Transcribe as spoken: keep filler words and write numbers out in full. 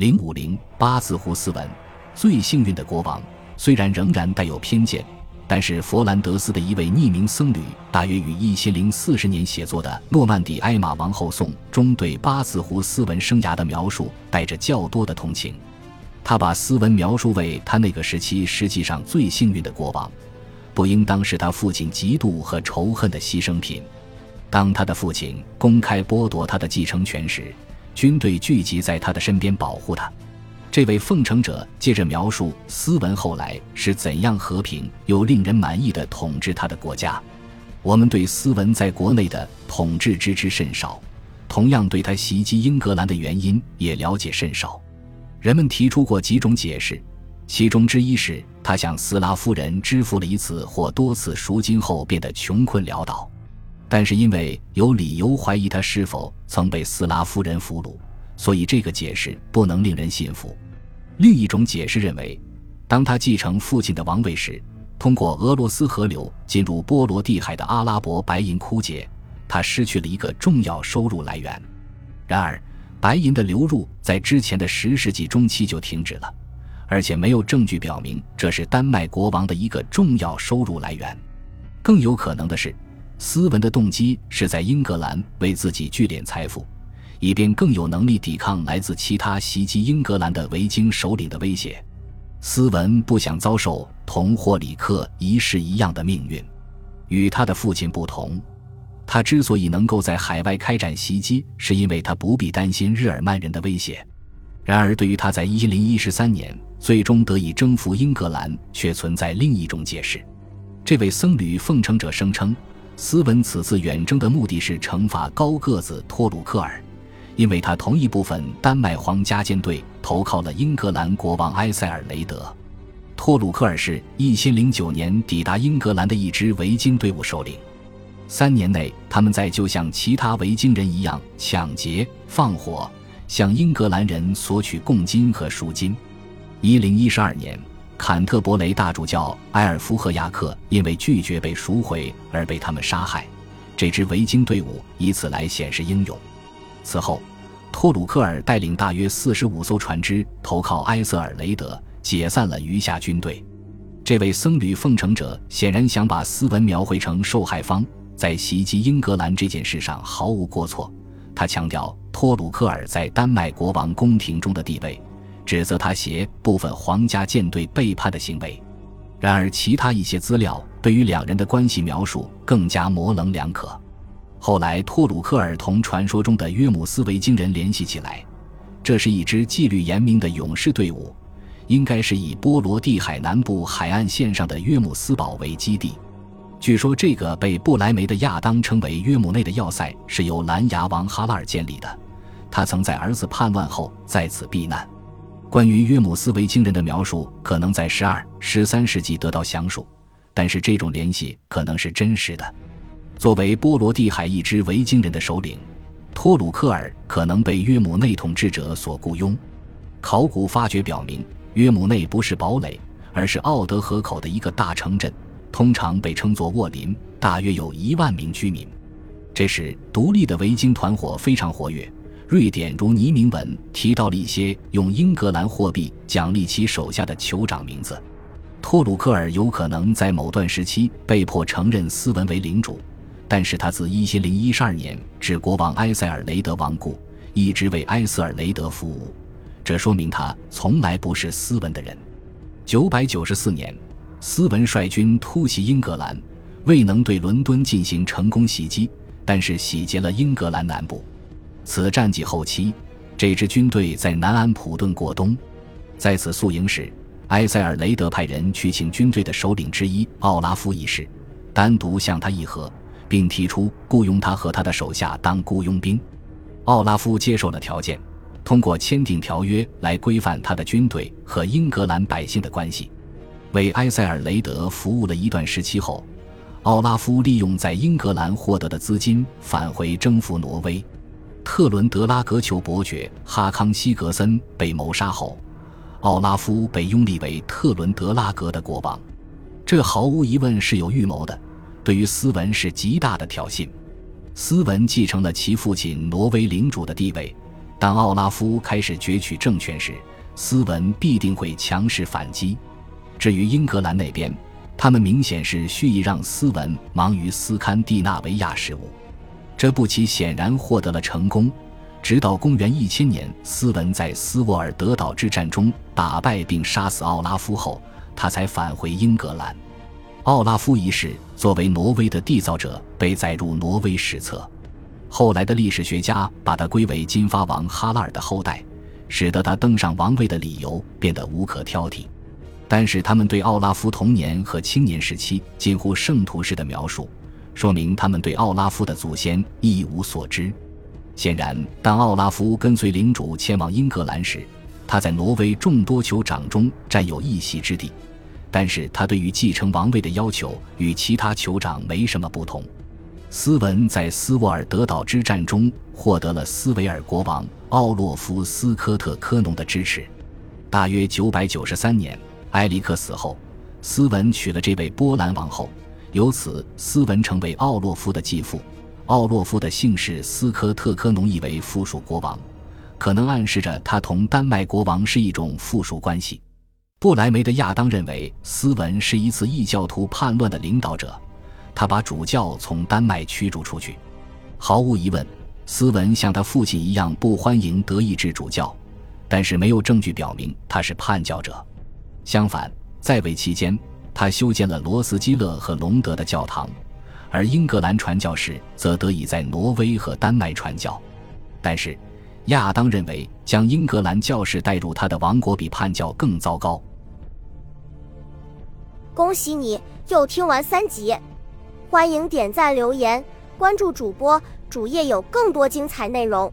零五零八似乎斯文，最幸运的国王，虽然仍然带有偏见，但是佛兰德斯的一位匿名僧侣大约于一千零四十年写作的《诺曼底埃玛王后颂》中对巴斯胡斯文生涯的描述带着较多的同情。他把斯文描述为他那个时期实际上最幸运的国王，不应当是他父亲嫉妒和仇恨的牺牲品。当他的父亲公开剥夺他的继承权时，军队聚集在他的身边保护他。这位奉承者接着描述斯文后来是怎样和平又令人满意的统治他的国家。我们对斯文在国内的统治知之甚少，同样对他袭击英格兰的原因也了解甚少。人们提出过几种解释，其中之一是他向斯拉夫人支付了一次或多次赎金后变得穷困潦倒，但是因为有理由怀疑他是否曾被斯拉夫人俘虏，所以这个解释不能令人信服。另一种解释认为，当他继承父亲的王位时，通过俄罗斯河流进入波罗的海的阿拉伯白银枯竭，他失去了一个重要收入来源。然而，白银的流入在之前的十世纪中期就停止了，而且没有证据表明这是丹麦国王的一个重要收入来源。更有可能的是，斯文的动机是在英格兰为自己聚敛财富，以便更有能力抵抗来自其他袭击英格兰的维京首领的威胁。斯文不想遭受同霍里克一世一样的命运。与他的父亲不同，他之所以能够在海外开展袭击，是因为他不必担心日耳曼人的威胁。然而，对于他在一千零一十三年最终得以征服英格兰，却存在另一种解释。这位僧侣奉承者声称，斯文此次远征的目的是惩罚高个子托鲁克尔，因为他同一部分丹麦皇家舰队投靠了英格兰国王埃塞尔雷德。托鲁克尔是一千零九年抵达英格兰的一支维京队伍首领，三年内他们在就像其他维京人一样抢劫、放火，向英格兰人索取贡金和赎金。一零一二年，坎特伯雷大主教埃尔夫和亚克因为拒绝被赎回而被他们杀害，这支维京队伍以此来显示英勇。此后，托鲁克尔带领大约四十五艘船只投靠埃塞尔雷德，解散了余下军队。这位僧侣奉承者显然想把斯文描绘成受害方，在袭击英格兰这件事上毫无过错。他强调托鲁克尔在丹麦国王宫廷中的地位，指责他携部分皇家舰队背叛的行为。然而，其他一些资料对于两人的关系描述更加模棱两可。后来，托鲁克尔同传说中的约姆斯维京人联系起来，这是一支纪律严明的勇士队伍，应该是以波罗的海南部海岸线上的约姆斯堡为基地。据说，这个被布莱梅的亚当称为约姆内的要塞是由蓝牙王哈拉尔建立的，他曾在儿子叛乱后在此避难。关于约姆斯维京人的描述可能在十二、十三世纪得到详述，但是这种联系可能是真实的。作为波罗的海一支维京人的首领，托鲁克尔可能被约姆内统治者所雇佣。考古发掘表明，约姆内不是堡垒，而是奥德河口的一个大城镇，通常被称作沃林，大约有一万名居民。这时，独立的维京团伙非常活跃。瑞典如尼铭文提到了一些用英格兰货币奖励其手下的酋长名字。托鲁克尔有可能在某段时期被迫承认斯文为领主，但是他自一千零一十二年至国王埃塞尔雷德亡故，一直为埃塞尔雷德服务，这说明他从来不是斯文的人。九百九十四年，斯文率军突袭英格兰，未能对伦敦进行成功袭击，但是洗劫了英格兰南部。此战绩后期，这支军队在南安普顿过冬。在此宿营时，埃塞尔雷德派人去请军队的首领之一奥拉夫一世，单独向他议和，并提出雇佣他和他的手下当雇佣兵。奥拉夫接受了条件，通过签订条约来规范他的军队和英格兰百姓的关系。为埃塞尔雷德服务了一段时期后，奥拉夫利用在英格兰获得的资金返回征服挪威。特伦德拉格酋伯爵哈康西格森被谋杀后，奥拉夫被拥立为特伦德拉格的国王。这毫无疑问是有预谋的，对于斯文是极大的挑衅。斯文继承了其父亲挪威领主的地位，当奥拉夫开始攫取政权时，斯文必定会强势反击。至于英格兰那边，他们明显是蓄意让斯文忙于斯堪的纳维亚事务，这步棋显然获得了成功。直到公元一千年，斯文在斯沃尔德岛之战中打败并杀死奥拉夫后，他才返回英格兰。奥拉夫一世作为挪威的缔造者被载入挪威史册，后来的历史学家把他归为金发王哈拉尔的后代，使得他登上王位的理由变得无可挑剔。但是他们对奥拉夫童年和青年时期近乎圣徒式的描述，说明他们对奥拉夫的祖先一无所知。显然，当奥拉夫跟随领主前往英格兰时，他在挪威众多酋长中占有一席之地，但是他对于继承王位的要求与其他酋长没什么不同。斯文在斯沃尔德岛之战中获得了斯维尔国王奥洛夫斯科特科农的支持。大约九百九十三年，埃利克死后，斯文娶了这位波兰王后，由此斯文成为奥洛夫的继父。奥洛夫的姓氏斯科特科农意为附属国王，可能暗示着他同丹麦国王是一种附属关系。布莱梅的亚当认为斯文是一次异教徒叛乱的领导者，他把主教从丹麦驱逐出去。毫无疑问，斯文像他父亲一样不欢迎德意志主教，但是没有证据表明他是叛教者。相反，在位期间，他修建了罗斯基勒和隆德的教堂，而英格兰传教士则得以在挪威和丹麦传教。但是，亚当认为将英格兰教士带入他的王国比叛教更糟糕。恭喜你，又听完三集。欢迎点赞留言，关注主播，主页有更多精彩内容。